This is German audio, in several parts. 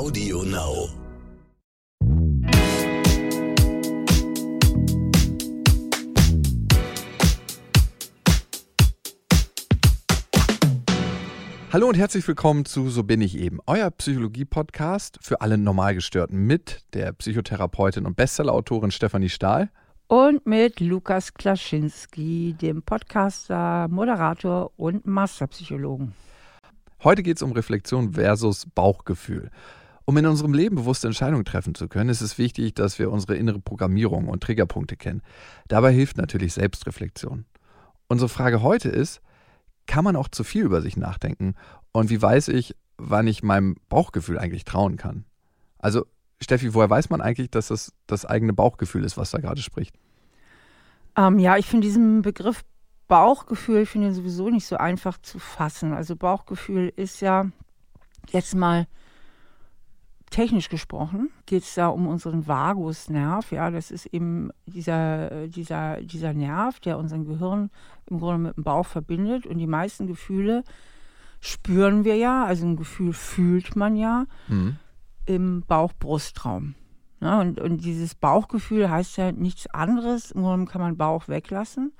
Audio Now. Hallo und herzlich willkommen zu So bin ich eben, euer Psychologie-Podcast für alle Normalgestörten mit der Psychotherapeutin und Bestsellerautorin Stefanie Stahl. Und mit Lukas Klaschinski, dem Podcaster, Moderator und Masterpsychologen. Heute geht es um Reflexion versus Bauchgefühl. Um in unserem Leben bewusste Entscheidungen treffen zu können, ist es wichtig, dass wir unsere innere Programmierung und Triggerpunkte kennen. Dabei hilft natürlich Selbstreflexion. Unsere Frage heute ist, kann man auch zu viel über sich nachdenken? Und wie weiß ich, wann ich meinem Bauchgefühl eigentlich trauen kann? Also Steffi, woher weiß man eigentlich, dass das das eigene Bauchgefühl ist, was da gerade spricht? Ich finde diesen Begriff Bauchgefühl, ich finde ihn sowieso nicht so einfach zu fassen. Also Bauchgefühl ist ja, jetzt mal technisch gesprochen, geht es da um unseren Vagusnerv. Ja, das ist eben dieser Nerv, der unseren Gehirn im Grunde mit dem Bauch verbindet. Und die meisten Gefühle spüren wir ja, also ein Gefühl fühlt man ja. Mhm. Im Bauch-Brustraum. Ja, und dieses Bauchgefühl heißt ja nichts anderes, im Grunde kann man Bauch weglassen,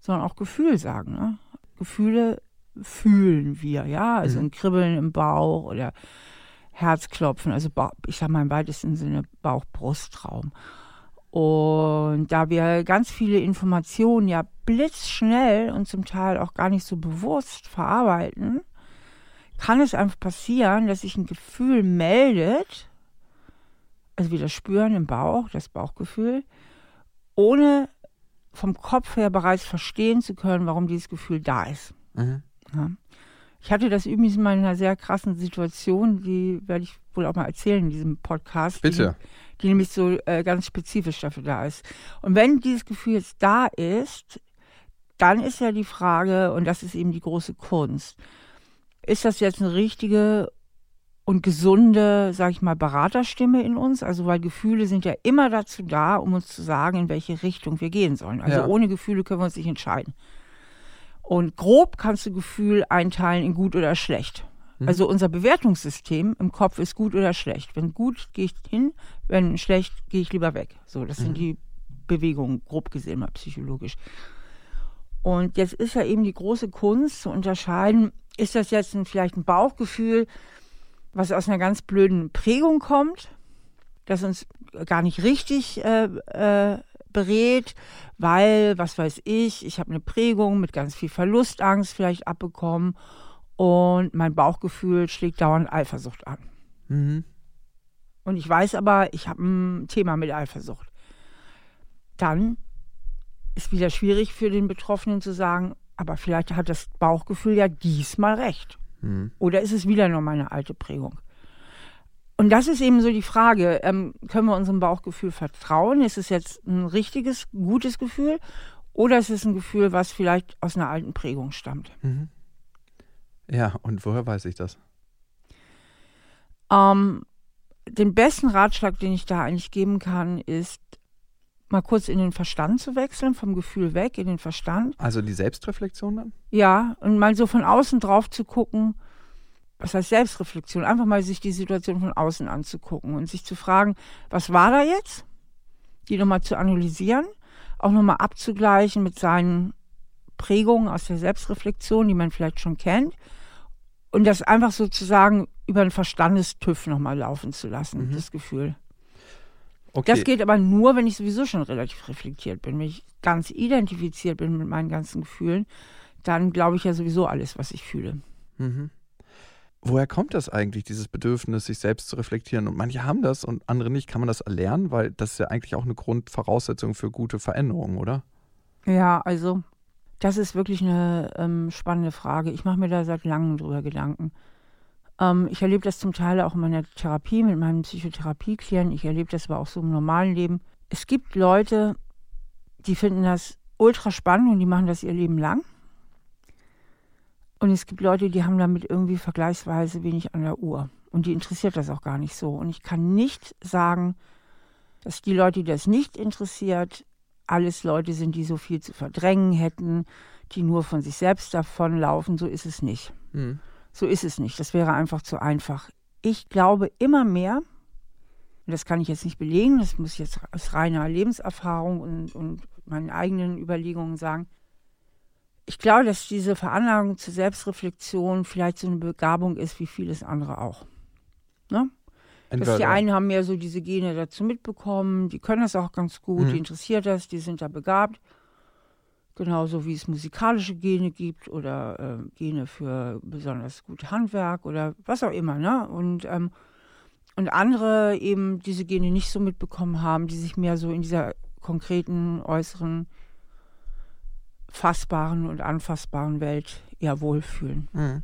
sondern auch Gefühl sagen. Ne? Gefühle fühlen wir, ja, also ein Kribbeln im Bauch oder Herzklopfen, also ich sage mal im weitesten Sinne Bauch-Brustraum. Und da wir ganz viele Informationen ja blitzschnell und zum Teil auch gar nicht so bewusst verarbeiten, kann es einfach passieren, dass sich ein Gefühl meldet, also wie das Spüren im Bauch, das Bauchgefühl, ohne vom Kopf her bereits verstehen zu können, warum dieses Gefühl da ist. Mhm. Ja. Ich hatte das übrigens mal in einer sehr krassen Situation, die werde ich wohl auch mal erzählen in diesem Podcast. Bitte. Die nämlich so ganz spezifisch dafür da ist. Und wenn dieses Gefühl jetzt da ist, dann ist ja die Frage, und das ist eben die große Kunst, ist das jetzt eine richtige und gesunde, sage ich mal, Beraterstimme in uns? Also weil Gefühle sind ja immer dazu da, um uns zu sagen, in welche Richtung wir gehen sollen. Also ohne Gefühle können wir uns nicht entscheiden. Und grob kannst du Gefühl einteilen in gut oder schlecht. Mhm. Also unser Bewertungssystem im Kopf ist gut oder schlecht. Wenn gut, gehe ich hin, wenn schlecht, gehe ich lieber weg. So, das sind die Bewegungen, grob gesehen mal psychologisch. Und jetzt ist ja eben die große Kunst zu unterscheiden, ist das jetzt vielleicht ein Bauchgefühl, was aus einer ganz blöden Prägung kommt, das uns gar nicht richtig berät, weil, was weiß ich habe eine Prägung mit ganz viel Verlustangst vielleicht abbekommen und mein Bauchgefühl schlägt dauernd Eifersucht an. Mhm. Und ich weiß aber, ich habe ein Thema mit Eifersucht. Dann ist wieder schwierig für den Betroffenen zu sagen, aber vielleicht hat das Bauchgefühl ja diesmal recht. Hm. Oder ist es wieder nur meine alte Prägung? Und das ist eben so die Frage, können wir unserem Bauchgefühl vertrauen? Ist es jetzt ein richtiges, gutes Gefühl? Oder ist es ein Gefühl, was vielleicht aus einer alten Prägung stammt? Mhm. Ja, und woher weiß ich das? Den besten Ratschlag, den ich da eigentlich geben kann, ist, mal kurz in den Verstand zu wechseln, vom Gefühl weg in den Verstand. Also die Selbstreflexion dann? Ja, und mal so von außen drauf zu gucken, was heißt Selbstreflexion? Einfach mal sich die Situation von außen anzugucken und sich zu fragen, was war da jetzt? Die nochmal zu analysieren, auch nochmal abzugleichen mit seinen Prägungen aus der Selbstreflexion, die man vielleicht schon kennt. Und das einfach sozusagen über den Verstandestüff nochmal laufen zu lassen, das Gefühl. Okay. Das geht aber nur, wenn ich sowieso schon relativ reflektiert bin. Wenn ich ganz identifiziert bin mit meinen ganzen Gefühlen, dann glaube ich ja sowieso alles, was ich fühle. Mhm. Woher kommt das eigentlich, dieses Bedürfnis, sich selbst zu reflektieren? Und manche haben das und andere nicht. Kann man das erlernen? Weil das ist ja eigentlich auch eine Grundvoraussetzung für gute Veränderungen, oder? Ja, also das ist wirklich eine spannende Frage. Ich mache mir da seit langem drüber Gedanken. Ich erlebe das zum Teil auch in meiner Therapie, mit meinen Psychotherapieklienten. Ich erlebe das aber auch so im normalen Leben. Es gibt Leute, die finden das ultra spannend und die machen das ihr Leben lang. Und es gibt Leute, die haben damit irgendwie vergleichsweise wenig an der Uhr. Und die interessiert das auch gar nicht so. Und ich kann nicht sagen, dass die Leute, die das nicht interessiert, alles Leute sind, die so viel zu verdrängen hätten, die nur von sich selbst davonlaufen. So ist es nicht. Mhm. So ist es nicht. Das wäre einfach zu einfach. Ich glaube immer mehr, und das kann ich jetzt nicht belegen, das muss ich jetzt aus reiner Lebenserfahrung und meinen eigenen Überlegungen sagen, ich glaube, dass diese Veranlagung zur Selbstreflexion vielleicht so eine Begabung ist, wie vieles andere auch. Ne? Dass die einen haben mehr so diese Gene dazu mitbekommen, die können das auch ganz gut, die interessiert das, die sind da begabt. Genauso wie es musikalische Gene gibt oder Gene für besonders gut Handwerk oder was auch immer. Ne? Und andere eben diese Gene nicht so mitbekommen haben, die sich mehr so in dieser konkreten, äußeren, fassbaren und anfassbaren Welt eher wohlfühlen. Mhm.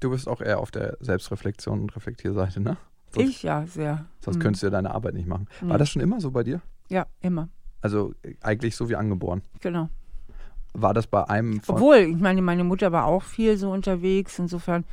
Du bist auch eher auf der Selbstreflexion und Reflektierseite, ne? Sonst, ich ja, sehr. Sonst könntest du ja deine Arbeit nicht machen. War das schon immer so bei dir? Ja, immer. Also eigentlich so wie angeboren? Genau. War das bei einem... Obwohl, ich meine, meine Mutter war auch viel so unterwegs. Insofern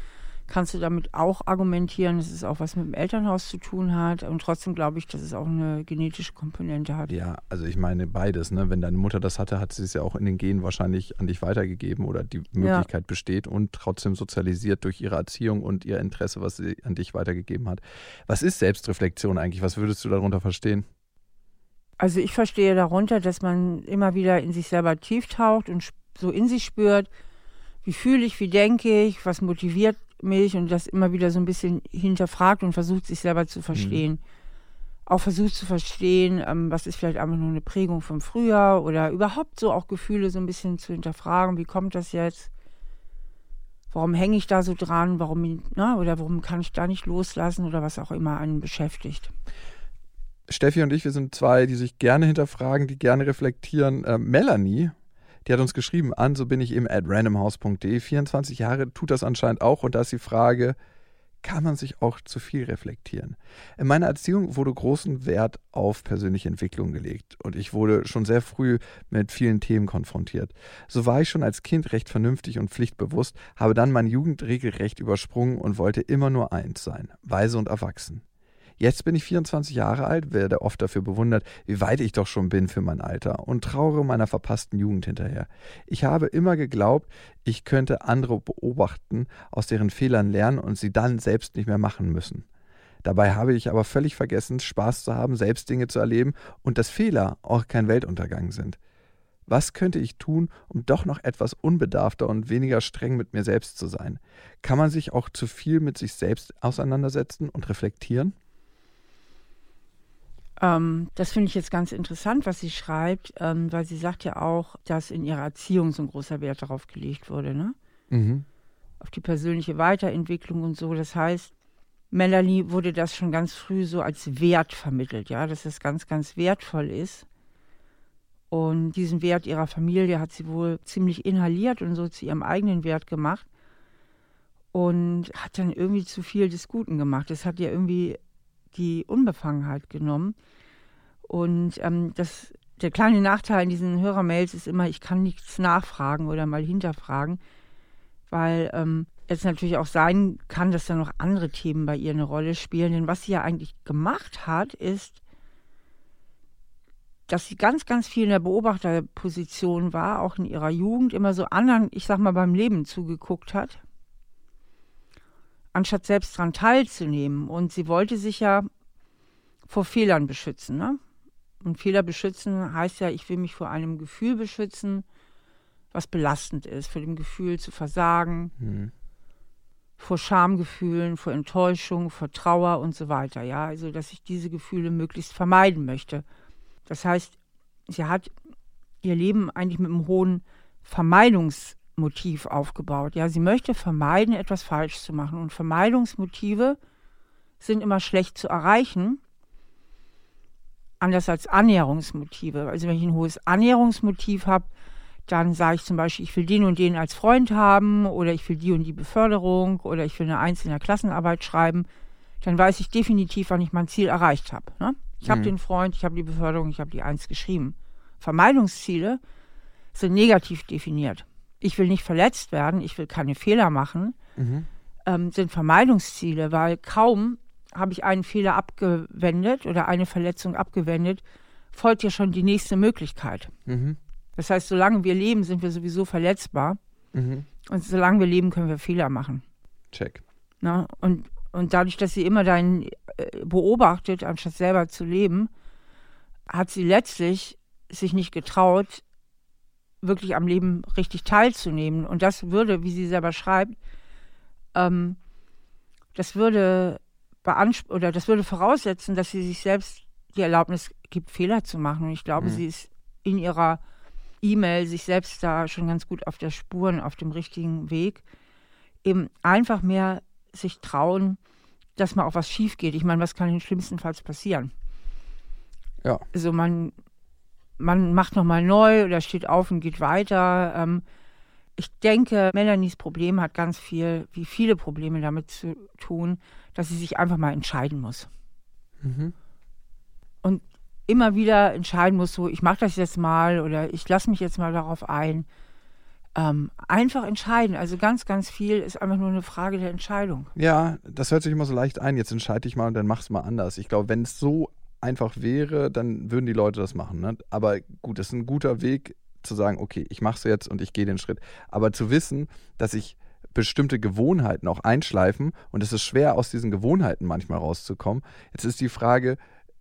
kannst du damit auch argumentieren, dass es auch was mit dem Elternhaus zu tun hat. Und trotzdem glaube ich, dass es auch eine genetische Komponente hat. Ja, also ich meine beides. Ne? Wenn deine Mutter das hatte, hat sie es ja auch in den Genen wahrscheinlich an dich weitergegeben oder die Möglichkeit besteht und trotzdem sozialisiert durch ihre Erziehung und ihr Interesse, was sie an dich weitergegeben hat. Was ist Selbstreflexion eigentlich? Was würdest du darunter verstehen? Also ich verstehe darunter, dass man immer wieder in sich selber tief taucht und so in sich spürt, wie fühle ich, wie denke ich, was motiviert mich und das immer wieder so ein bisschen hinterfragt und versucht, sich selber zu verstehen. Auch versucht zu verstehen, was ist vielleicht einfach nur eine Prägung von früher oder überhaupt so auch Gefühle so ein bisschen zu hinterfragen, wie kommt das jetzt, warum hänge ich da so dran, warum kann ich da nicht loslassen oder was auch immer einen beschäftigt. Steffi und ich, wir sind zwei, die sich gerne hinterfragen, die gerne reflektieren. Melanie, die hat uns geschrieben an so bin ich eben @randomhouse.de. 24 Jahre, tut das anscheinend auch. Und da ist die Frage, kann man sich auch zu viel reflektieren? In meiner Erziehung wurde großen Wert auf persönliche Entwicklung gelegt. Und ich wurde schon sehr früh mit vielen Themen konfrontiert. So war ich schon als Kind recht vernünftig und pflichtbewusst, habe dann meine Jugend regelrecht übersprungen und wollte immer nur eins sein, weise und erwachsen. Jetzt bin ich 24 Jahre alt, werde oft dafür bewundert, wie weit ich doch schon bin für mein Alter und trauere meiner verpassten Jugend hinterher. Ich habe immer geglaubt, ich könnte andere beobachten, aus deren Fehlern lernen und sie dann selbst nicht mehr machen müssen. Dabei habe ich aber völlig vergessen, Spaß zu haben, selbst Dinge zu erleben und dass Fehler auch kein Weltuntergang sind. Was könnte ich tun, um doch noch etwas unbedarfter und weniger streng mit mir selbst zu sein? Kann man sich auch zu viel mit sich selbst auseinandersetzen und reflektieren? Das finde ich jetzt ganz interessant, was sie schreibt, weil sie sagt ja auch, dass in ihrer Erziehung so ein großer Wert darauf gelegt wurde, ne? Auf die persönliche Weiterentwicklung und so. Das heißt, Melanie wurde das schon ganz früh so als Wert vermittelt, ja, dass das ganz, ganz wertvoll ist. Und diesen Wert ihrer Familie hat sie wohl ziemlich inhaliert und so zu ihrem eigenen Wert gemacht und hat dann irgendwie zu viel des Guten gemacht. Das hat ja irgendwie die Unbefangenheit genommen. Und der kleine Nachteil in diesen Hörermails ist immer, ich kann nichts nachfragen oder mal hinterfragen, weil es natürlich auch sein kann, dass da noch andere Themen bei ihr eine Rolle spielen. Denn was sie ja eigentlich gemacht hat, ist, dass sie ganz, ganz viel in der Beobachterposition war, auch in ihrer Jugend, immer so anderen, ich sag mal, beim Leben zugeguckt hat, anstatt selbst daran teilzunehmen. Und sie wollte sich ja vor Fehlern beschützen. Ne? Und Fehler beschützen heißt ja, ich will mich vor einem Gefühl beschützen, was belastend ist, vor dem Gefühl zu versagen, vor Schamgefühlen, vor Enttäuschung, vor Trauer und so weiter. Ja? Also, dass ich diese Gefühle möglichst vermeiden möchte. Das heißt, sie hat ihr Leben eigentlich mit einem hohen Vermeidungsmotiv aufgebaut. Ja, sie möchte vermeiden, etwas falsch zu machen. Und Vermeidungsmotive sind immer schlecht zu erreichen, anders als Annäherungsmotive. Also wenn ich ein hohes Annäherungsmotiv habe, dann sage ich zum Beispiel, ich will den und den als Freund haben oder ich will die und die Beförderung oder ich will eine 1 in der Klassenarbeit schreiben. Dann weiß ich definitiv, wann ich mein Ziel erreicht habe. Ne? Ich habe den Freund, ich habe die Beförderung, ich habe die 1 geschrieben. Vermeidungsziele sind negativ definiert. Ich will nicht verletzt werden, ich will keine Fehler machen, sind Vermeidungsziele, weil kaum habe ich einen Fehler abgewendet oder eine Verletzung abgewendet, folgt ja schon die nächste Möglichkeit. Das heißt, solange wir leben, sind wir sowieso verletzbar und solange wir leben, können wir Fehler machen. Check. Na, und Und dadurch, dass sie immer dann beobachtet, anstatt selber zu leben, hat sie letztlich sich nicht getraut, wirklich am Leben richtig teilzunehmen. Und das würde, wie sie selber schreibt, das würde voraussetzen, dass sie sich selbst die Erlaubnis gibt, Fehler zu machen. Und ich glaube, sie ist in ihrer E-Mail sich selbst da schon ganz gut auf der Spur und auf dem richtigen Weg. Eben einfach mehr sich trauen, dass mal auch was schief geht. Ich meine, was kann denn schlimmstenfalls passieren? Ja. Also man macht nochmal neu oder steht auf und geht weiter. Ich denke, Melanies Problem hat ganz viel, wie viele Probleme damit zu tun, dass sie sich einfach mal entscheiden muss. Mhm. Und immer wieder entscheiden muss, so ich mache das jetzt mal oder ich lasse mich jetzt mal darauf ein. Einfach entscheiden. Also ganz, ganz viel ist einfach nur eine Frage der Entscheidung. Ja, das hört sich immer so leicht ein. Jetzt entscheide ich mal und dann mach's mal anders. Ich glaube, wenn es so einfach wäre, dann würden die Leute das machen. Ne? Aber gut, das ist ein guter Weg zu sagen, okay, ich mach's jetzt und ich gehe den Schritt. Aber zu wissen, dass ich bestimmte Gewohnheiten auch einschleifen und es ist schwer, aus diesen Gewohnheiten manchmal rauszukommen. Jetzt ist die Frage,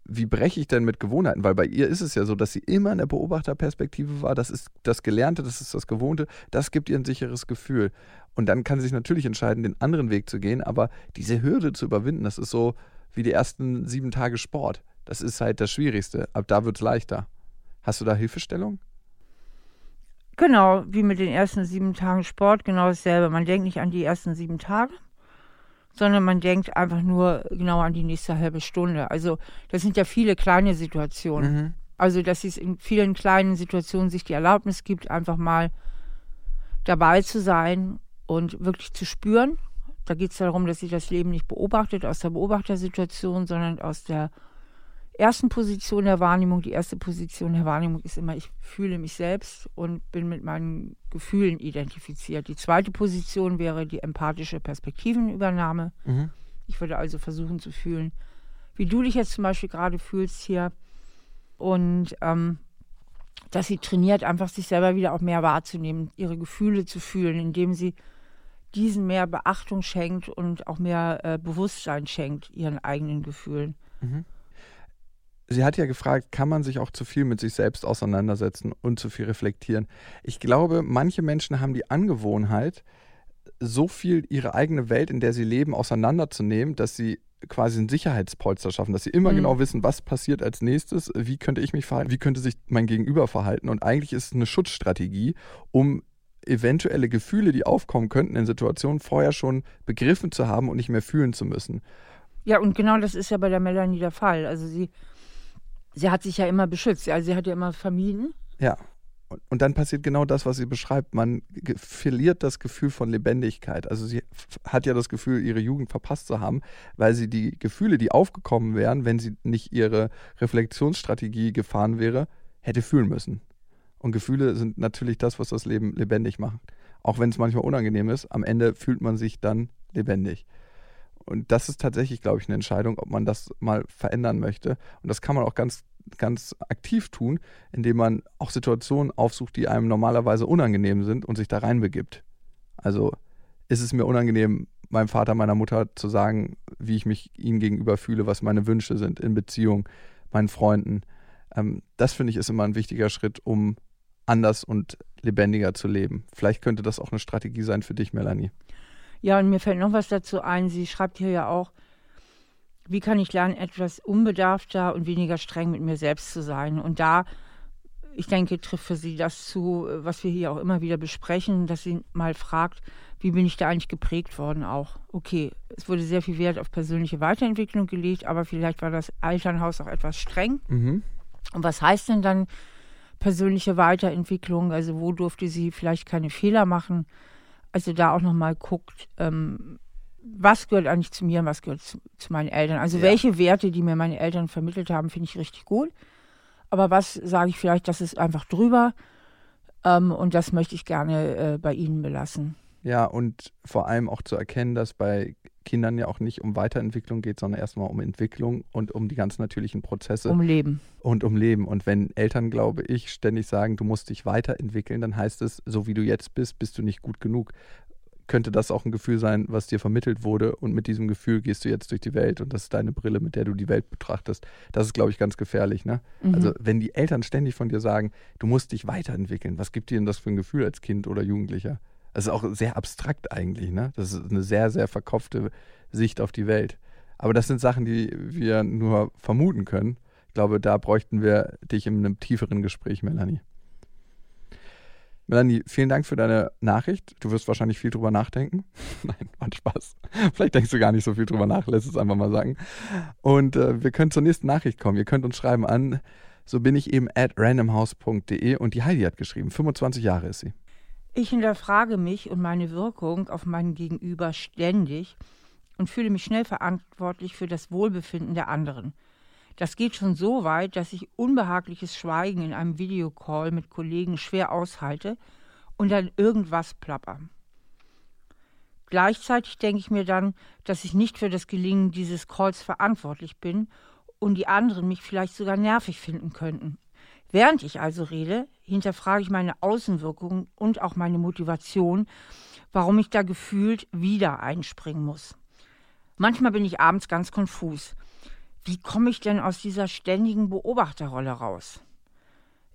wie breche ich denn mit Gewohnheiten? Weil bei ihr ist es ja so, dass sie immer in der Beobachterperspektive war. Das ist das Gelernte, das ist das Gewohnte. Das gibt ihr ein sicheres Gefühl. Und dann kann sie sich natürlich entscheiden, den anderen Weg zu gehen. Aber diese Hürde zu überwinden, das ist so wie die ersten 7 Tage Sport. Das ist halt das Schwierigste. Ab da wird es leichter. Hast du da Hilfestellung? Genau, wie mit den ersten 7 Tagen Sport, genau dasselbe. Man denkt nicht an die ersten 7 Tage, sondern man denkt einfach nur genau an die nächste halbe Stunde. Also das sind ja viele kleine Situationen. Mhm. Also dass es in vielen kleinen Situationen sich die Erlaubnis gibt, einfach mal dabei zu sein und wirklich zu spüren. Da geht es darum, dass sie das Leben nicht beobachtet aus der Beobachtersituation, sondern aus der ersten Position der Wahrnehmung. Die erste Position der Wahrnehmung ist immer, ich fühle mich selbst und bin mit meinen Gefühlen identifiziert. Die zweite Position wäre die empathische Perspektivenübernahme. Mhm. Ich würde also versuchen zu fühlen, wie du dich jetzt zum Beispiel gerade fühlst hier. Und dass sie trainiert, einfach sich selber wieder auch mehr wahrzunehmen, ihre Gefühle zu fühlen, indem sie diesen mehr Beachtung schenkt und auch mehr Bewusstsein schenkt ihren eigenen Gefühlen. Mhm. Sie hat ja gefragt, kann man sich auch zu viel mit sich selbst auseinandersetzen und zu viel reflektieren? Ich glaube, manche Menschen haben die Angewohnheit, so viel ihre eigene Welt, in der sie leben, auseinanderzunehmen, dass sie quasi einen Sicherheitspolster schaffen, dass sie immer genau wissen, was passiert als nächstes, wie könnte ich mich verhalten, wie könnte sich mein Gegenüber verhalten. Und eigentlich ist es eine Schutzstrategie, um eventuelle Gefühle, die aufkommen könnten in Situationen, vorher schon begriffen zu haben und nicht mehr fühlen zu müssen. Ja, und genau das ist ja bei der Melanie der Fall. Also sie hat sich ja immer beschützt, also sie hat ja immer vermieden. Ja, und dann passiert genau das, was sie beschreibt. Man verliert das Gefühl von Lebendigkeit. Also sie hat ja das Gefühl, ihre Jugend verpasst zu haben, weil sie die Gefühle, die aufgekommen wären, wenn sie nicht ihre Reflexionsstrategie gefahren wäre, hätte fühlen müssen. Und Gefühle sind natürlich das, was das Leben lebendig macht. Auch wenn es manchmal unangenehm ist, am Ende fühlt man sich dann lebendig. Und das ist tatsächlich, glaube ich, eine Entscheidung, ob man das mal verändern möchte. Und das kann man auch ganz, ganz aktiv tun, indem man auch Situationen aufsucht, die einem normalerweise unangenehm sind und sich da reinbegibt. Also ist es mir unangenehm, meinem Vater, meiner Mutter zu sagen, wie ich mich ihnen gegenüber fühle, was meine Wünsche sind in Beziehung, meinen Freunden. Das, finde ich, ist immer ein wichtiger Schritt, um anders und lebendiger zu leben. Vielleicht könnte das auch eine Strategie sein für dich, Melanie. Ja, und mir fällt noch was dazu ein. Sie schreibt hier ja auch, wie kann ich lernen, etwas unbedarfter und weniger streng mit mir selbst zu sein? Und da, ich denke, trifft für sie das zu, was wir hier auch immer wieder besprechen, dass sie mal fragt, wie bin ich da eigentlich geprägt worden auch? Okay, es wurde sehr viel Wert auf persönliche Weiterentwicklung gelegt, aber vielleicht war das Elternhaus auch etwas streng. Mhm. Und was heißt denn dann persönliche Weiterentwicklung? Also wo durfte sie vielleicht keine Fehler machen? Also da auch nochmal guckt, was gehört eigentlich zu mir und was gehört zu meinen Eltern. Also welche Werte, die mir meine Eltern vermittelt haben, finde ich richtig gut. Aber was sage ich vielleicht, das ist einfach drüber und das möchte ich gerne bei Ihnen belassen. Ja, und vor allem auch zu erkennen, dass bei Kindern ja auch nicht um Weiterentwicklung geht, sondern erstmal um Entwicklung und um die ganz natürlichen Prozesse. Um Leben. Und um Leben. Und wenn Eltern, glaube ich, ständig sagen, du musst dich weiterentwickeln, dann heißt es, so wie du jetzt bist, bist du nicht gut genug. könnte das auch ein Gefühl sein, was dir vermittelt wurde, und mit diesem Gefühl gehst du jetzt durch die Welt und das ist deine Brille, mit der du die Welt betrachtest. Das ist, glaube ich, ganz gefährlich, ne? Mhm. Also wenn die Eltern ständig von dir sagen, du musst dich weiterentwickeln, was gibt dir denn das für ein Gefühl als Kind oder Jugendlicher? Das ist auch sehr abstrakt eigentlich, ne? Das ist eine sehr, sehr verkopfte Sicht auf die Welt. Aber das sind Sachen, die wir nur vermuten können. Ich glaube, da bräuchten wir dich in einem tieferen Gespräch, Melanie. Melanie, vielen Dank für deine Nachricht. Du wirst wahrscheinlich viel drüber nachdenken. Nein, macht Spaß. Vielleicht denkst du gar nicht so viel drüber nach, lass es einfach mal sagen. Und wir können zur nächsten Nachricht kommen. Ihr könnt uns schreiben an sobinieeben@randomhouse.de, und die Heidi hat geschrieben, 25 Jahre ist sie. Ich hinterfrage mich und meine Wirkung auf meinen Gegenüber ständig und fühle mich schnell verantwortlich für das Wohlbefinden der anderen. Das geht schon so weit, dass ich unbehagliches Schweigen in einem Videocall mit Kollegen schwer aushalte und dann irgendwas plapper. Gleichzeitig denke ich mir dann, dass ich nicht für das Gelingen dieses Calls verantwortlich bin und die anderen mich vielleicht sogar nervig finden könnten. Während ich also rede, hinterfrage ich meine Außenwirkungen und auch meine Motivation, warum ich da gefühlt wieder einspringen muss. Manchmal bin ich abends ganz konfus. Wie komme ich denn aus dieser ständigen Beobachterrolle raus?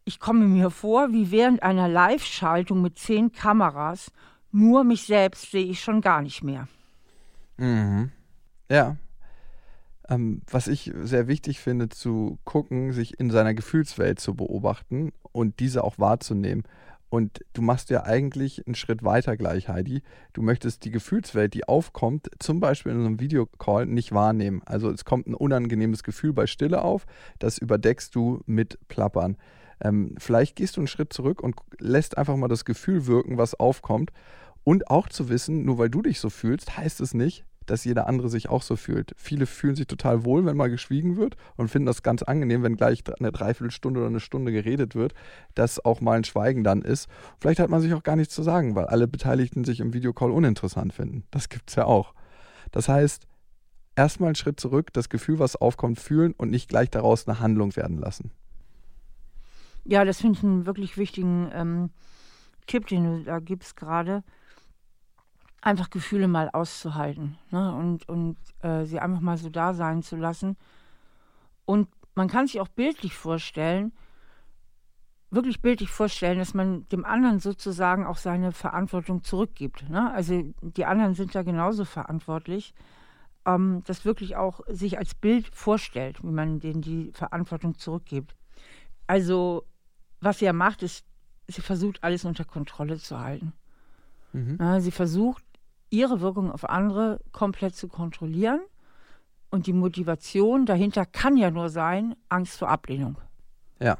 Ich komme mir vor, wie während einer Live-Schaltung mit 10 Kameras, nur mich selbst sehe ich schon gar nicht mehr. Mhm. Ja. Was ich sehr wichtig finde, zu gucken, sich in seiner Gefühlswelt zu beobachten und diese auch wahrzunehmen. Und du machst ja eigentlich einen Schritt weiter gleich, Heidi. Du möchtest die Gefühlswelt, die aufkommt, zum Beispiel in so einem Videocall, nicht wahrnehmen. Also es kommt ein unangenehmes Gefühl bei Stille auf, das überdeckst du mit Plappern. Vielleicht gehst du einen Schritt zurück und lässt einfach mal das Gefühl wirken, was aufkommt. Und auch zu wissen, nur weil du dich so fühlst, heißt es nicht, dass jeder andere sich auch so fühlt. Viele fühlen sich total wohl, wenn mal geschwiegen wird, und finden das ganz angenehm, wenn gleich eine Dreiviertelstunde oder eine Stunde geredet wird, dass auch mal ein Schweigen dann ist. Vielleicht hat man sich auch gar nichts zu sagen, weil alle Beteiligten sich im Videocall uninteressant finden. Das gibt's ja auch. Das heißt, erstmal einen Schritt zurück, das Gefühl, was aufkommt, fühlen und nicht gleich daraus eine Handlung werden lassen. Ja, das finde ich einen wirklich wichtigen Tipp, den du da gibst gerade. Einfach Gefühle mal auszuhalten, ne? und sie einfach mal so da sein zu lassen. Und man kann sich auch bildlich vorstellen, wirklich bildlich vorstellen, dass man dem anderen sozusagen auch seine Verantwortung zurückgibt, ne? Also die anderen sind da genauso verantwortlich, dass wirklich auch sich als Bild vorstellt, wie man denen die Verantwortung zurückgibt. Also was sie ja macht, ist, sie versucht, alles unter Kontrolle zu halten. Mhm. Sie versucht, ihre Wirkung auf andere komplett zu kontrollieren, und die Motivation dahinter kann ja nur sein, Angst vor Ablehnung. Ja.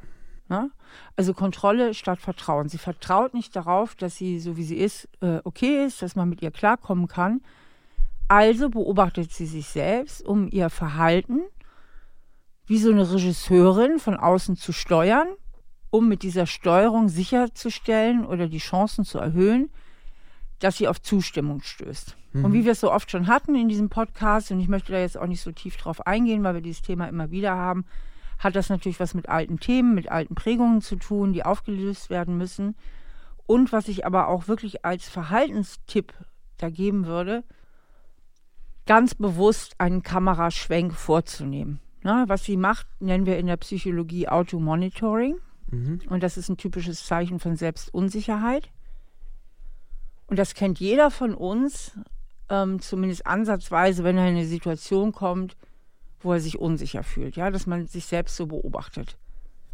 Also Kontrolle statt Vertrauen. Sie vertraut nicht darauf, dass sie, so wie sie ist, okay ist, dass man mit ihr klarkommen kann. Also beobachtet sie sich selbst, um ihr Verhalten wie so eine Regisseurin von außen zu steuern, um mit dieser Steuerung sicherzustellen oder die Chancen zu erhöhen, dass sie auf Zustimmung stößt. Mhm. Und wie wir es so oft schon hatten in diesem Podcast, und ich möchte da jetzt auch nicht so tief drauf eingehen, weil wir dieses Thema immer wieder haben, hat das natürlich was mit alten Themen, mit alten Prägungen zu tun, die aufgelöst werden müssen. Und was ich aber auch wirklich als Verhaltenstipp da geben würde, ganz bewusst einen Kameraschwenk vorzunehmen. Na, was sie macht, nennen wir in der Psychologie Auto-Monitoring. Mhm. Und das ist ein typisches Zeichen von Selbstunsicherheit. Und das kennt jeder von uns, zumindest ansatzweise, wenn er in eine Situation kommt, wo er sich unsicher fühlt, ja, dass man sich selbst so beobachtet.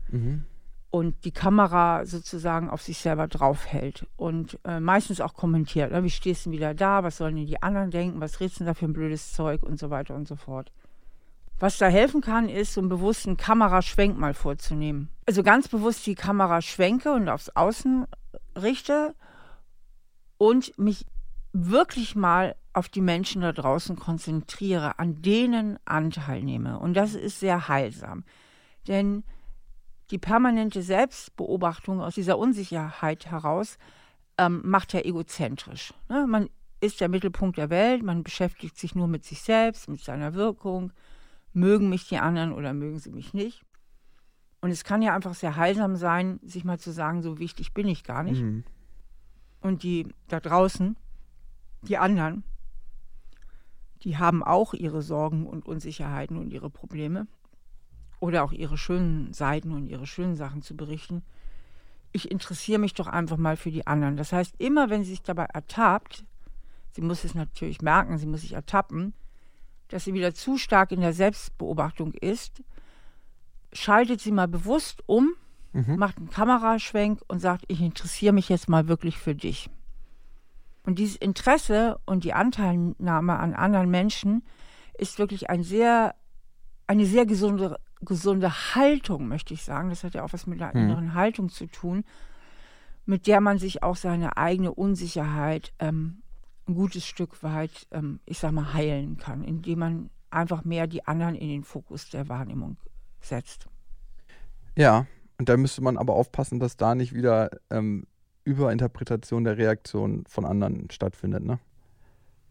Mhm. Und die Kamera sozusagen auf sich selber drauf hält und meistens auch kommentiert, ne? Wie stehst du denn wieder da, was sollen denn die anderen denken, was redest du denn da für ein blödes Zeug und so weiter und so fort. Was da helfen kann, ist, so einen bewussten Kameraschwenk mal vorzunehmen. Also ganz bewusst die Kamera schwenke und aufs Außen richte, und mich wirklich mal auf die Menschen da draußen konzentriere, an denen Anteil nehme. Und das ist sehr heilsam. Denn die permanente Selbstbeobachtung aus dieser Unsicherheit heraus macht ja egozentrisch. Ne? Man ist der Mittelpunkt der Welt, man beschäftigt sich nur mit sich selbst, mit seiner Wirkung. Mögen mich die anderen oder mögen sie mich nicht? Und es kann ja einfach sehr heilsam sein, sich mal zu sagen, so wichtig bin ich gar nicht. Mhm. Und die da draußen Die anderen, die haben auch ihre Sorgen und Unsicherheiten und ihre Probleme oder auch ihre schönen Seiten und ihre schönen Sachen zu berichten. Ich interessiere mich doch einfach mal für die anderen. Das heißt, immer wenn sie sich dabei ertappt, sie muss es natürlich merken, sie muss sich ertappen, dass sie wieder zu stark in der Selbstbeobachtung ist, schaltet sie mal bewusst um, macht einen Kameraschwenk und sagt, ich interessiere mich jetzt mal wirklich für dich. Und dieses Interesse und die Anteilnahme an anderen Menschen ist wirklich eine sehr gesunde Haltung, möchte ich sagen. Das hat ja auch was mit einer inneren Haltung zu tun, mit der man sich auch seine eigene Unsicherheit ein gutes Stück weit, heilen kann, indem man einfach mehr die anderen in den Fokus der Wahrnehmung setzt. Ja, und da müsste man aber aufpassen, dass da nicht wieder Überinterpretation der Reaktion von anderen stattfindet, ne?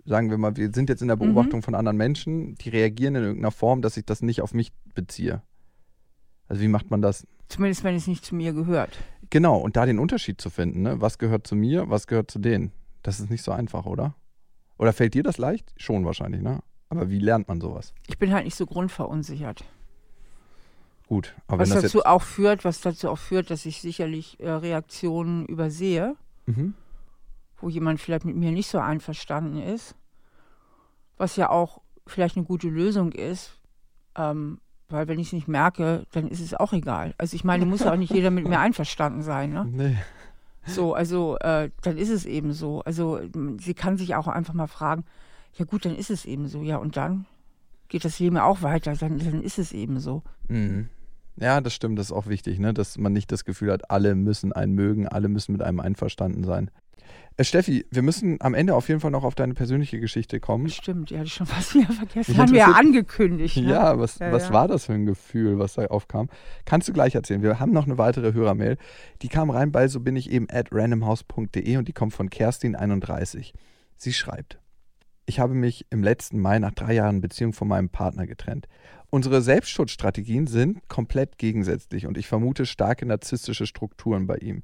Sagen wir mal, wir sind jetzt in der Beobachtung von anderen Menschen, die reagieren in irgendeiner Form, dass ich das nicht auf mich beziehe. Also wie macht man das? Zumindest, wenn es nicht zu mir gehört. Genau, und da den Unterschied zu finden, ne? Was gehört zu mir, was gehört zu denen? Das ist nicht so einfach, oder? Oder fällt dir das leicht? Schon wahrscheinlich, ne? Aber wie lernt man sowas? Ich bin halt nicht so grundverunsichert. Gut, aber was dazu auch führt, dass ich sicherlich Reaktionen übersehe, wo jemand vielleicht mit mir nicht so einverstanden ist, was ja auch vielleicht eine gute Lösung ist, weil wenn ich es nicht merke, dann ist es auch egal. Also ich meine, muss ja auch nicht jeder mit mir einverstanden sein, ne? Nee. So, also dann ist es eben so. Also sie kann sich auch einfach mal fragen, ja gut, dann ist es eben so, ja und dann? Geht das Leben auch weiter, dann ist es eben so. Mhm. Ja, das stimmt, das ist auch wichtig, ne? Dass man nicht das Gefühl hat, alle müssen einen mögen, alle müssen mit einem einverstanden sein. Steffi, wir müssen am Ende auf jeden Fall noch auf deine persönliche Geschichte kommen. Stimmt, die hatte ich schon fast wieder vergessen. Das haben wir ja angekündigt. Ne? Ja, was war das für ein Gefühl, was da aufkam? Kannst du gleich erzählen. Wir haben noch eine weitere Hörermail. Die kam rein bei so bin ich eben @randomhouse.de und die kommt von Kerstin31. Sie schreibt: Ich habe mich im letzten Mai nach 3 Jahren Beziehung von meinem Partner getrennt. Unsere Selbstschutzstrategien sind komplett gegensätzlich und ich vermute starke narzisstische Strukturen bei ihm.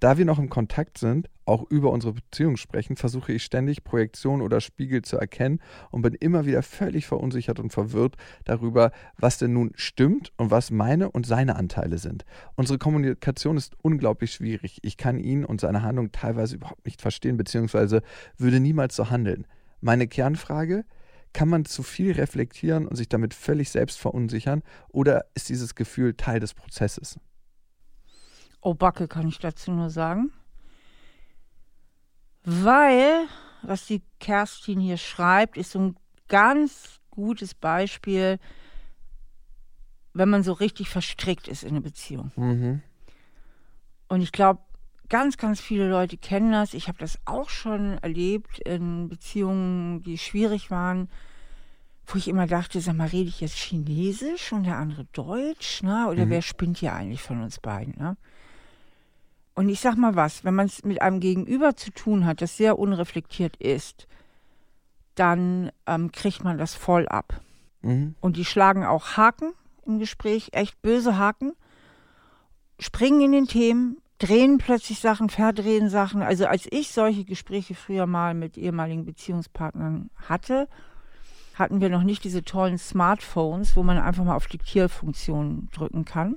Da wir noch im Kontakt sind, auch über unsere Beziehung sprechen, versuche ich ständig Projektionen oder Spiegel zu erkennen und bin immer wieder völlig verunsichert und verwirrt darüber, was denn nun stimmt und was meine und seine Anteile sind. Unsere Kommunikation ist unglaublich schwierig. Ich kann ihn und seine Handlung teilweise überhaupt nicht verstehen, beziehungsweise würde niemals so handeln. Meine Kernfrage: Kann man zu viel reflektieren und sich damit völlig selbst verunsichern oder ist dieses Gefühl Teil des Prozesses? Oh Backe, kann ich dazu nur sagen. Weil, was die Kerstin hier schreibt, ist so ein ganz gutes Beispiel, wenn man so richtig verstrickt ist in eine Beziehung. Mhm. Und ich glaube, ganz, ganz viele Leute kennen das. Ich habe das auch schon erlebt in Beziehungen, die schwierig waren, wo ich immer dachte, sag mal, rede ich jetzt Chinesisch und der andere Deutsch, ne? Oder wer spinnt hier eigentlich von uns beiden, ne? Und ich sag mal was, wenn man es mit einem Gegenüber zu tun hat, das sehr unreflektiert ist, dann kriegt man das voll ab. Mhm. Und die schlagen auch Haken im Gespräch, echt böse Haken, springen in den Themen, drehen plötzlich Sachen, verdrehen Sachen. Also als ich solche Gespräche früher mal mit ehemaligen Beziehungspartnern hatte, hatten wir noch nicht diese tollen Smartphones, wo man einfach mal auf Diktierfunktionen drücken kann.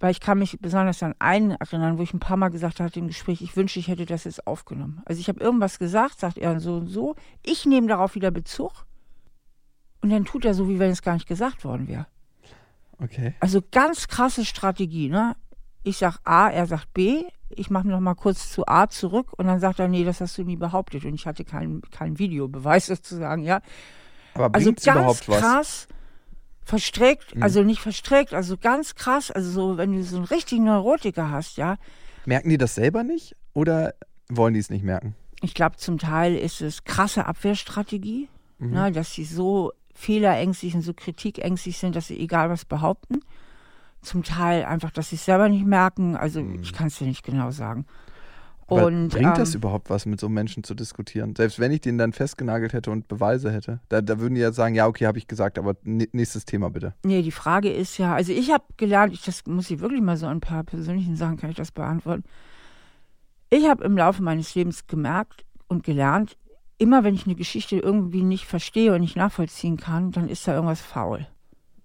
Weil ich kann mich besonders an einen erinnern, wo ich ein paar Mal gesagt hatte im Gespräch, ich wünschte, ich hätte das jetzt aufgenommen. Also ich habe irgendwas gesagt, sagt er so und so. Ich nehme darauf wieder Bezug und dann tut er so, wie wenn es gar nicht gesagt worden wäre. Okay. Also ganz krasse Strategie, ne? Ich sage A, er sagt B, ich mache noch mal kurz zu A zurück und dann sagt er, nee, das hast du nie behauptet. Und ich hatte keinen Videobeweis sozusagen, ja. Aber bringt's überhaupt was? Also ganz krass verstrickt, also nicht verstrickt, also ganz krass, also so, wenn du so einen richtigen Neurotiker hast, ja. Merken die das selber nicht oder wollen die es nicht merken? Ich glaube, zum Teil ist es krasse Abwehrstrategie, ne, dass sie so fehlerängstlich und so kritikängstlich sind, dass sie egal was behaupten. Zum Teil einfach, dass sie es selber nicht merken. Also ich kann es dir nicht genau sagen. Und bringt das überhaupt was, mit so einem Menschen zu diskutieren? Selbst wenn ich den dann festgenagelt hätte und Beweise hätte. Da würden die ja sagen, ja, okay, habe ich gesagt, aber nächstes Thema bitte. Nee, die Frage ist ja, also ich habe gelernt, das muss ich wirklich mal so ein paar persönlichen Sachen, kann ich das beantworten. Ich habe im Laufe meines Lebens gemerkt und gelernt, immer wenn ich eine Geschichte irgendwie nicht verstehe und nicht nachvollziehen kann, dann ist da irgendwas faul.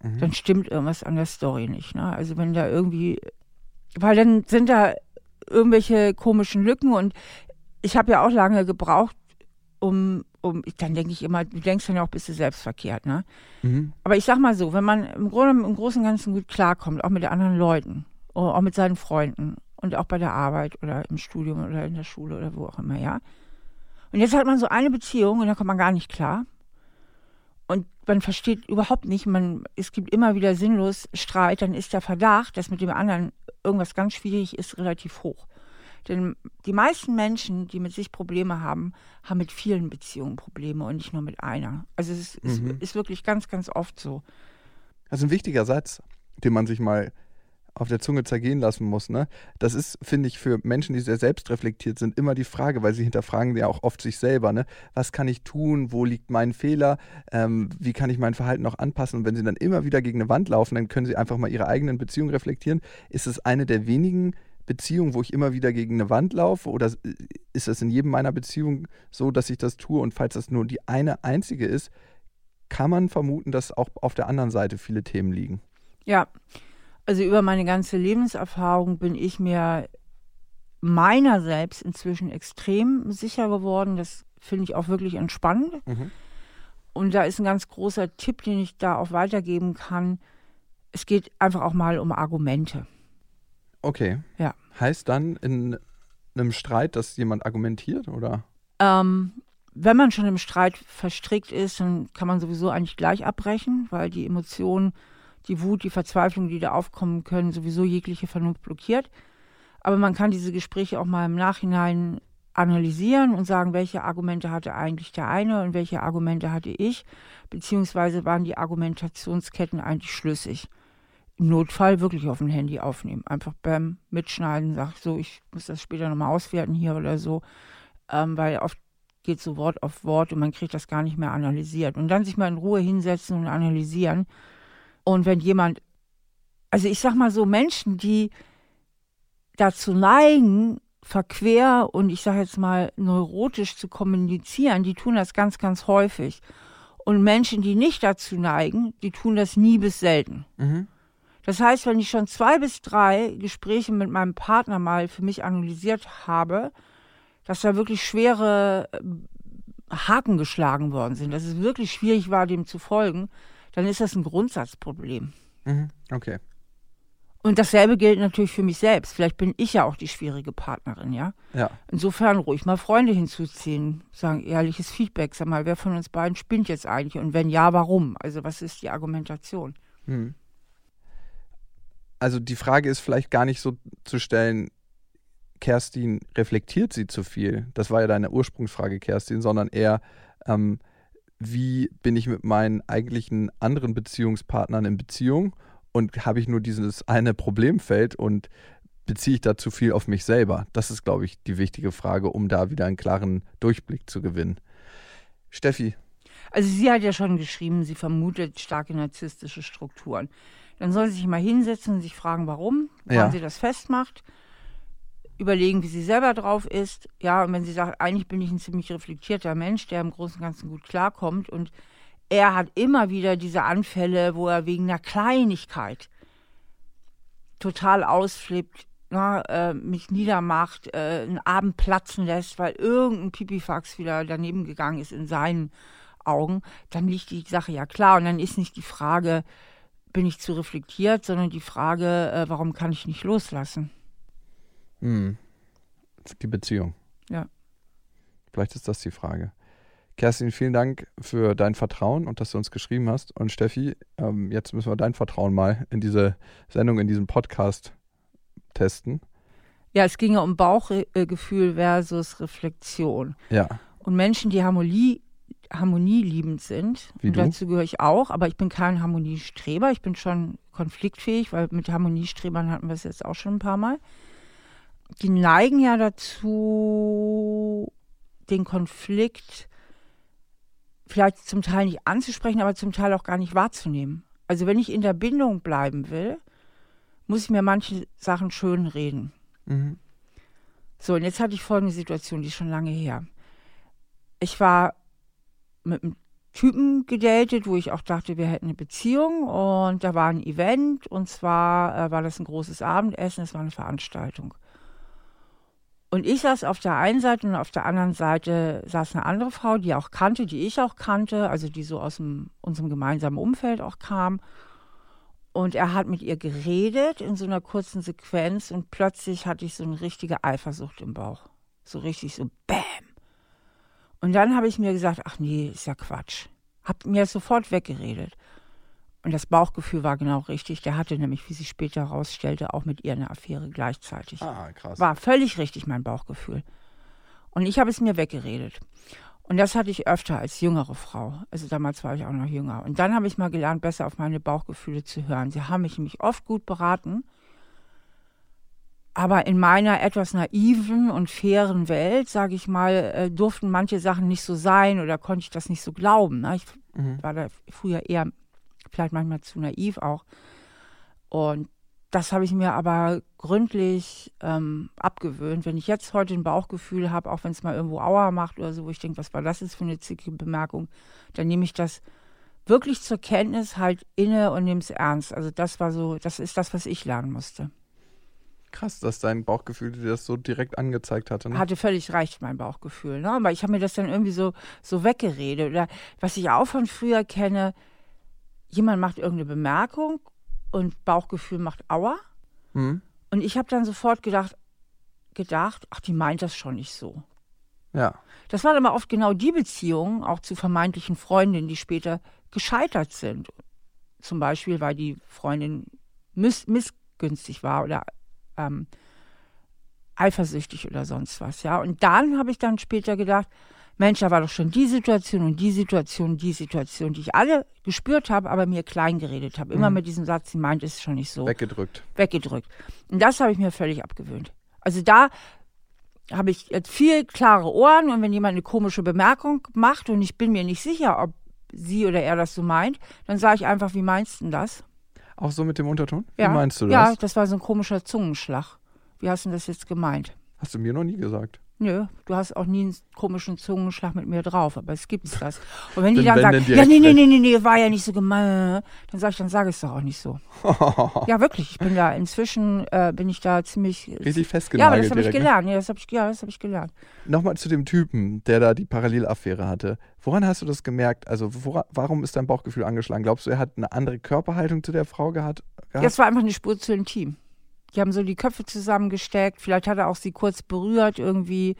Mhm. Dann stimmt irgendwas an der Story nicht. Ne? Also wenn da irgendwie, weil dann sind da irgendwelche komischen Lücken und ich habe ja auch lange gebraucht, um dann denke ich immer, du denkst dann ja auch, bist du selbst verkehrt. Ne? Mhm. Aber ich sag mal so, wenn man im Grunde im Großen und Ganzen gut klarkommt, auch mit den anderen Leuten, auch mit seinen Freunden und auch bei der Arbeit oder im Studium oder in der Schule oder wo auch immer, ja. Und jetzt hat man so eine Beziehung und da kommt man gar nicht klar. Und man versteht überhaupt nicht, es gibt immer wieder sinnlos Streit, dann ist der Verdacht, dass mit dem anderen irgendwas ganz schwierig ist, relativ hoch. Denn die meisten Menschen, die mit sich Probleme haben, haben mit vielen Beziehungen Probleme und nicht nur mit einer. Also es ist wirklich ganz, ganz oft so. Das ist ein wichtiger Satz, den man sich mal auf der Zunge zergehen lassen muss. Ne? Das ist, finde ich, für Menschen, die sehr selbstreflektiert sind, immer die Frage, weil sie hinterfragen ja auch oft sich selber. Ne? Was kann ich tun? Wo liegt mein Fehler? Wie kann ich mein Verhalten noch anpassen? Und wenn sie dann immer wieder gegen eine Wand laufen, dann können sie einfach mal ihre eigenen Beziehungen reflektieren. Ist es eine der wenigen Beziehungen, wo ich immer wieder gegen eine Wand laufe? Oder ist das in jedem meiner Beziehungen so, dass ich das tue? Und falls das nur die eine einzige ist, kann man vermuten, dass auch auf der anderen Seite viele Themen liegen. Ja, also über meine ganze Lebenserfahrung bin ich mir meiner selbst inzwischen extrem sicher geworden. Das finde ich auch wirklich entspannend. Mhm. Und da ist ein ganz großer Tipp, den ich da auch weitergeben kann. Es geht einfach auch mal um Argumente. Okay. Ja. Heißt dann in einem Streit, dass jemand argumentiert, oder? Wenn man schon im Streit verstrickt ist, dann kann man sowieso eigentlich gleich abbrechen, weil die Emotionen, die Wut, die Verzweiflung, die da aufkommen können, sowieso jegliche Vernunft blockiert. Aber man kann diese Gespräche auch mal im Nachhinein analysieren und sagen, welche Argumente hatte eigentlich der eine und welche Argumente hatte ich, beziehungsweise waren die Argumentationsketten eigentlich schlüssig. Im Notfall wirklich auf dem Handy aufnehmen. Einfach beim Mitschneiden, sag so, ich muss das später nochmal auswerten hier oder so, weil oft geht so Wort auf Wort und man kriegt das gar nicht mehr analysiert. Und dann sich mal in Ruhe hinsetzen und analysieren. Und wenn jemand, also ich sag mal so, Menschen, die dazu neigen, verquer und ich sag jetzt mal neurotisch zu kommunizieren, die tun das ganz, ganz häufig. Und Menschen, die nicht dazu neigen, die tun das nie bis selten. Mhm. Das heißt, wenn ich schon 2 bis 3 Gespräche mit meinem Partner mal für mich analysiert habe, dass da wirklich schwere Haken geschlagen worden sind, dass es wirklich schwierig war, dem zu folgen, dann ist das ein Grundsatzproblem. Mhm, okay. Und dasselbe gilt natürlich für mich selbst. Vielleicht bin ich ja auch die schwierige Partnerin, ja? Ja. Insofern ruhig mal Freunde hinzuziehen, sagen ehrliches Feedback, sag mal, wer von uns beiden spinnt jetzt eigentlich? Und wenn ja, warum? Also was ist die Argumentation? Mhm. Also die Frage ist vielleicht gar nicht so zu stellen, Kerstin, reflektiert sie zu viel? Das war ja deine Ursprungsfrage, Kerstin, sondern eher, wie bin ich mit meinen eigentlichen anderen Beziehungspartnern in Beziehung und habe ich nur dieses eine Problemfeld und beziehe ich da zu viel auf mich selber? Das ist, glaube ich, die wichtige Frage, um da wieder einen klaren Durchblick zu gewinnen. Steffi. Also sie hat ja schon geschrieben, sie vermutet starke narzisstische Strukturen. Dann soll sie sich mal hinsetzen und sich fragen, woran sie das festmacht, überlegen, wie sie selber drauf ist. Ja, und wenn sie sagt, eigentlich bin ich ein ziemlich reflektierter Mensch, der im Großen und Ganzen gut klarkommt und er hat immer wieder diese Anfälle, wo er wegen einer Kleinigkeit total ausflippt, mich niedermacht, einen Abend platzen lässt, weil irgendein Pipifax wieder daneben gegangen ist in seinen Augen, dann liegt die Sache ja klar und dann ist nicht die Frage, bin ich zu reflektiert, sondern die Frage, warum kann ich nicht loslassen? Hm. Die Beziehung. Ja. Vielleicht ist das die Frage. Kerstin, vielen Dank für dein Vertrauen und dass du uns geschrieben hast. Und Steffi, jetzt müssen wir dein Vertrauen mal in diese Sendung, in diesem Podcast testen. Ja, es ging ja um Bauchgefühl versus Reflexion. Ja. Und Menschen, die harmonieliebend sind. Wie und du? Dazu gehöre ich auch, aber ich bin kein Harmoniestreber. Ich bin schon konfliktfähig, weil mit Harmoniestrebern hatten wir es jetzt auch schon ein paar Mal. Die neigen ja dazu, den Konflikt vielleicht zum Teil nicht anzusprechen, aber zum Teil auch gar nicht wahrzunehmen. Also wenn ich in der Bindung bleiben will, muss ich mir manche Sachen schönreden. Mhm. So, und jetzt hatte ich folgende Situation, die ist schon lange her. ich war mit einem Typen gedatet, wo ich auch dachte, wir hätten eine Beziehung, und da war ein Event, und zwar war das ein großes Abendessen, es war eine Veranstaltung. Und ich saß auf der einen Seite, und auf der anderen Seite saß eine andere Frau, die ich auch kannte, also die so aus unserem gemeinsamen Umfeld auch kam. Und er hat mit ihr geredet in so einer kurzen Sequenz, und plötzlich hatte ich so eine richtige Eifersucht im Bauch. So richtig so bam. Und dann habe ich mir gesagt, ach nee, ist ja Quatsch. Hab mir das sofort weggeredet. Und das Bauchgefühl war genau richtig. Der hatte nämlich, wie sie später herausstellte, auch mit ihr eine Affäre gleichzeitig. Ah, krass. War völlig richtig, mein Bauchgefühl. Und ich habe es mir weggeredet. Und das hatte ich öfter als jüngere Frau. Also damals war ich auch noch jünger. Und dann habe ich mal gelernt, besser auf meine Bauchgefühle zu hören. Sie haben mich nämlich oft gut beraten. Aber in meiner etwas naiven und fairen Welt, sage ich mal, durften manche Sachen nicht so sein oder konnte ich das nicht so glauben. Ich war da früher eher vielleicht manchmal zu naiv auch. Und das habe ich mir aber gründlich abgewöhnt. Wenn ich jetzt heute ein Bauchgefühl habe, auch wenn es mal irgendwo Aua macht oder so, wo ich denke, was war das jetzt für eine zickige Bemerkung, dann nehme ich das wirklich zur Kenntnis, halt inne und nehme es ernst. Also das war so, das ist das, was ich lernen musste. Krass, dass dein Bauchgefühl dir das so direkt angezeigt hatte. Ne? Hatte völlig recht, mein Bauchgefühl. Ne? Aber ich habe mir das dann irgendwie so weggeredet. Oder was ich auch von früher kenne, jemand macht irgendeine Bemerkung und Bauchgefühl macht Aua. Mhm. Und ich habe dann sofort gedacht, ach, die meint das schon nicht so. Ja. Das waren aber oft genau die Beziehungen, auch zu vermeintlichen Freundinnen, die später gescheitert sind. Zum Beispiel, weil die Freundin missgünstig war oder eifersüchtig oder sonst was. Ja. Und dann habe ich dann später gedacht, Mensch, da war doch schon die Situation und die Situation und die Situation, die ich alle gespürt habe, aber mir klein geredet habe. Immer mit diesem Satz, sie meint es schon nicht so. Weggedrückt. Und das habe ich mir völlig abgewöhnt. Also da habe ich jetzt viel klare Ohren, und wenn jemand eine komische Bemerkung macht und ich bin mir nicht sicher, ob sie oder er das so meint, dann sage ich einfach, wie meinst du denn das? Auch so mit dem Unterton? Wie meinst du das? Ja, das war so ein komischer Zungenschlag. Wie hast du das jetzt gemeint? Hast du mir noch nie gesagt. Nö, du hast auch nie einen komischen Zungenschlag mit mir drauf, aber es gibt das. Und wenn die dann sagt, ja, nee, war ja nicht so gemein, dann sage ich es doch auch nicht so. Ja, wirklich, inzwischen bin ich da ziemlich... Richtig festgenagelt. Ja, aber das habe ich gelernt. Ja, das habe ich gelernt. Nochmal zu dem Typen, der da die Parallelaffäre hatte. Woran hast du das gemerkt? Also warum ist dein Bauchgefühl angeschlagen? Glaubst du, er hat eine andere Körperhaltung zu der Frau gehabt? Das war einfach eine Spur zu intim. Die haben so die Köpfe zusammengesteckt, vielleicht hat er auch sie kurz berührt irgendwie.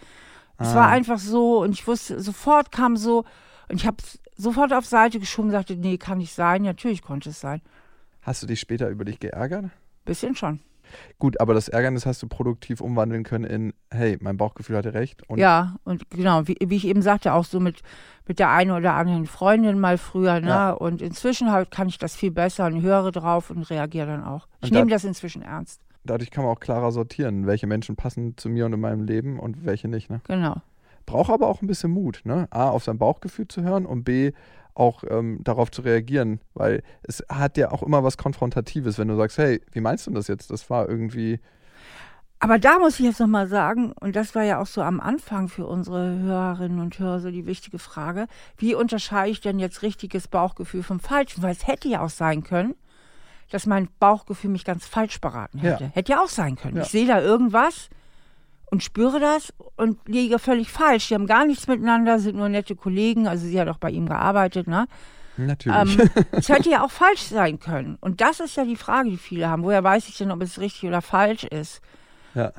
Es war einfach so, und ich wusste, sofort kam so, und ich habe sofort auf Seite geschoben und sagte, nee, kann nicht sein, natürlich konnte es sein. Hast du dich später über dich geärgert? Bisschen schon. Gut, aber das Ärgernis hast du produktiv umwandeln können in, hey, mein Bauchgefühl hatte recht. Und genau, wie ich eben sagte, auch so mit der einen oder anderen Freundin mal früher. Ne? Ja. Und inzwischen halt kann ich das viel besser und höre drauf und reagiere dann auch. Ich nehme das inzwischen ernst. Dadurch kann man auch klarer sortieren, welche Menschen passen zu mir und in meinem Leben und welche nicht. Ne? Genau. Braucht aber auch ein bisschen Mut, ne? A, auf sein Bauchgefühl zu hören und B, auch darauf zu reagieren. Weil es hat ja auch immer was Konfrontatives, wenn du sagst, hey, wie meinst du das jetzt? Das war irgendwie... Aber da muss ich jetzt nochmal sagen, und das war ja auch so am Anfang für unsere Hörerinnen und Hörer so die wichtige Frage, wie unterscheide ich denn jetzt richtiges Bauchgefühl vom falschen? Weil es hätte ja auch sein können, dass mein Bauchgefühl mich ganz falsch beraten hätte. Ja. Hätte ja auch sein können. Ja. Ich sehe da irgendwas und spüre das und liege völlig falsch. Die haben gar nichts miteinander, sind nur nette Kollegen. Also sie hat auch bei ihm gearbeitet. Ne? Natürlich. Es hätte ja auch falsch sein können. Und das ist ja die Frage, die viele haben. Woher weiß ich denn, ob es richtig oder falsch ist? Ja.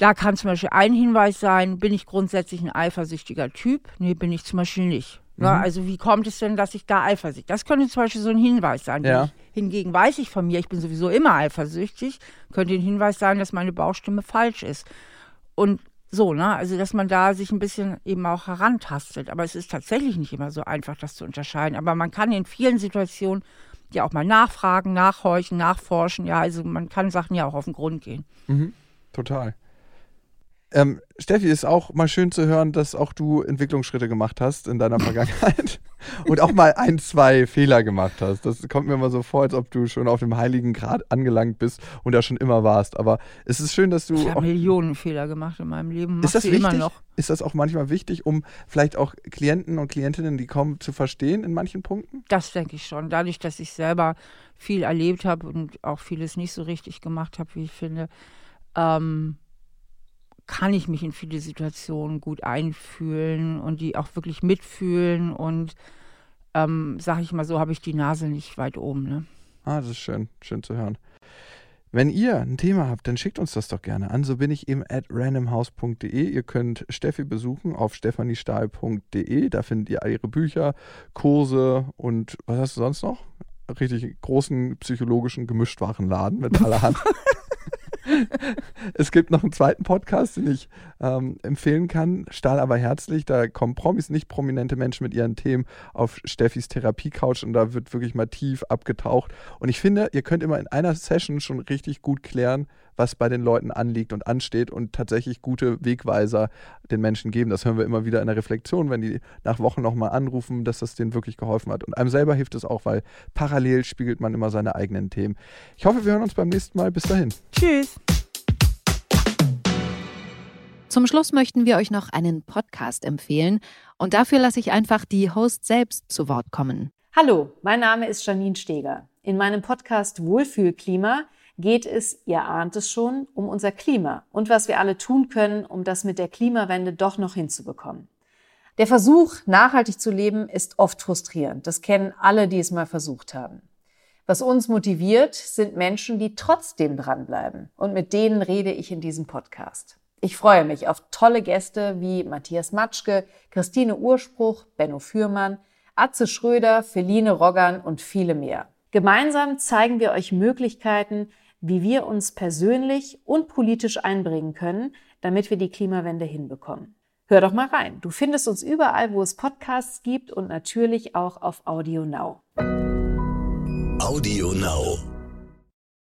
Da kann zum Beispiel ein Hinweis sein, bin ich grundsätzlich ein eifersüchtiger Typ? Nee, bin ich zum Beispiel nicht. Ja, also wie kommt es denn, dass ich da eifersüchtig? Das könnte zum Beispiel so ein Hinweis sein. Ja. Hingegen weiß ich von mir, ich bin sowieso immer eifersüchtig, könnte ein Hinweis sein, dass meine Bauchstimme falsch ist. Und so, ne? Also dass man da sich ein bisschen eben auch herantastet. Aber es ist tatsächlich nicht immer so einfach, das zu unterscheiden. Aber man kann in vielen Situationen ja auch mal nachfragen, nachhorchen, nachforschen. Ja, also man kann Sachen ja auch auf den Grund gehen. Mhm. Total. Steffi, ist auch mal schön zu hören, dass auch du Entwicklungsschritte gemacht hast in deiner Vergangenheit. und auch mal ein, zwei Fehler gemacht hast. Das kommt mir immer so vor, als ob du schon auf dem heiligen Grat angelangt bist und da schon immer warst. Aber es ist schön, dass du... Ich habe Millionen Fehler gemacht in meinem Leben. Ist das wichtig? Immer noch. Ist das auch manchmal wichtig, um vielleicht auch Klienten und Klientinnen, die kommen, zu verstehen in manchen Punkten? Das denke ich schon. Dadurch, dass ich selber viel erlebt habe und auch vieles nicht so richtig gemacht habe, wie ich finde, kann ich mich in viele Situationen gut einfühlen und die auch wirklich mitfühlen und sag ich mal so, habe ich die Nase nicht weit oben. Ne? Ah, das ist schön, schön zu hören. Wenn ihr ein Thema habt, dann schickt uns das doch gerne an. So bin ich eben @randomhouse.de. Ihr könnt Steffi besuchen auf stefaniestahl.de. Da findet ihr ihre Bücher, Kurse und was hast du sonst noch? Richtig großen psychologischen Gemischtwarenladen mit allerhand. Es gibt noch einen zweiten Podcast, den ich empfehlen kann, Stahl aber herzlich, da kommen Promis, nicht prominente Menschen mit ihren Themen auf Steffis Therapie-Couch und da wird wirklich mal tief abgetaucht und ich finde, ihr könnt immer in einer Session schon richtig gut klären, was bei den Leuten anliegt und ansteht und tatsächlich gute Wegweiser den Menschen geben. Das hören wir immer wieder in der Reflexion, wenn die nach Wochen nochmal anrufen, dass das denen wirklich geholfen hat. Und einem selber hilft es auch, weil parallel spiegelt man immer seine eigenen Themen. Ich hoffe, wir hören uns beim nächsten Mal. Bis dahin. Tschüss. Zum Schluss möchten wir euch noch einen Podcast empfehlen und dafür lasse ich einfach die Host selbst zu Wort kommen. Hallo, mein Name ist Janine Steger. In meinem Podcast Wohlfühlklima geht es, ihr ahnt es schon, um unser Klima und was wir alle tun können, um das mit der Klimawende doch noch hinzubekommen. Der Versuch, nachhaltig zu leben, ist oft frustrierend. Das kennen alle, die es mal versucht haben. Was uns motiviert, sind Menschen, die trotzdem dranbleiben. Und mit denen rede ich in diesem Podcast. Ich freue mich auf tolle Gäste wie Matthias Matschke, Christine Urspruch, Benno Fürmann, Atze Schröder, Feline Roggern und viele mehr. Gemeinsam zeigen wir euch Möglichkeiten, wie wir uns persönlich und politisch einbringen können, damit wir die Klimawende hinbekommen. Hör doch mal rein. Du findest uns überall, wo es Podcasts gibt und natürlich auch auf Audio Now. Audio Now.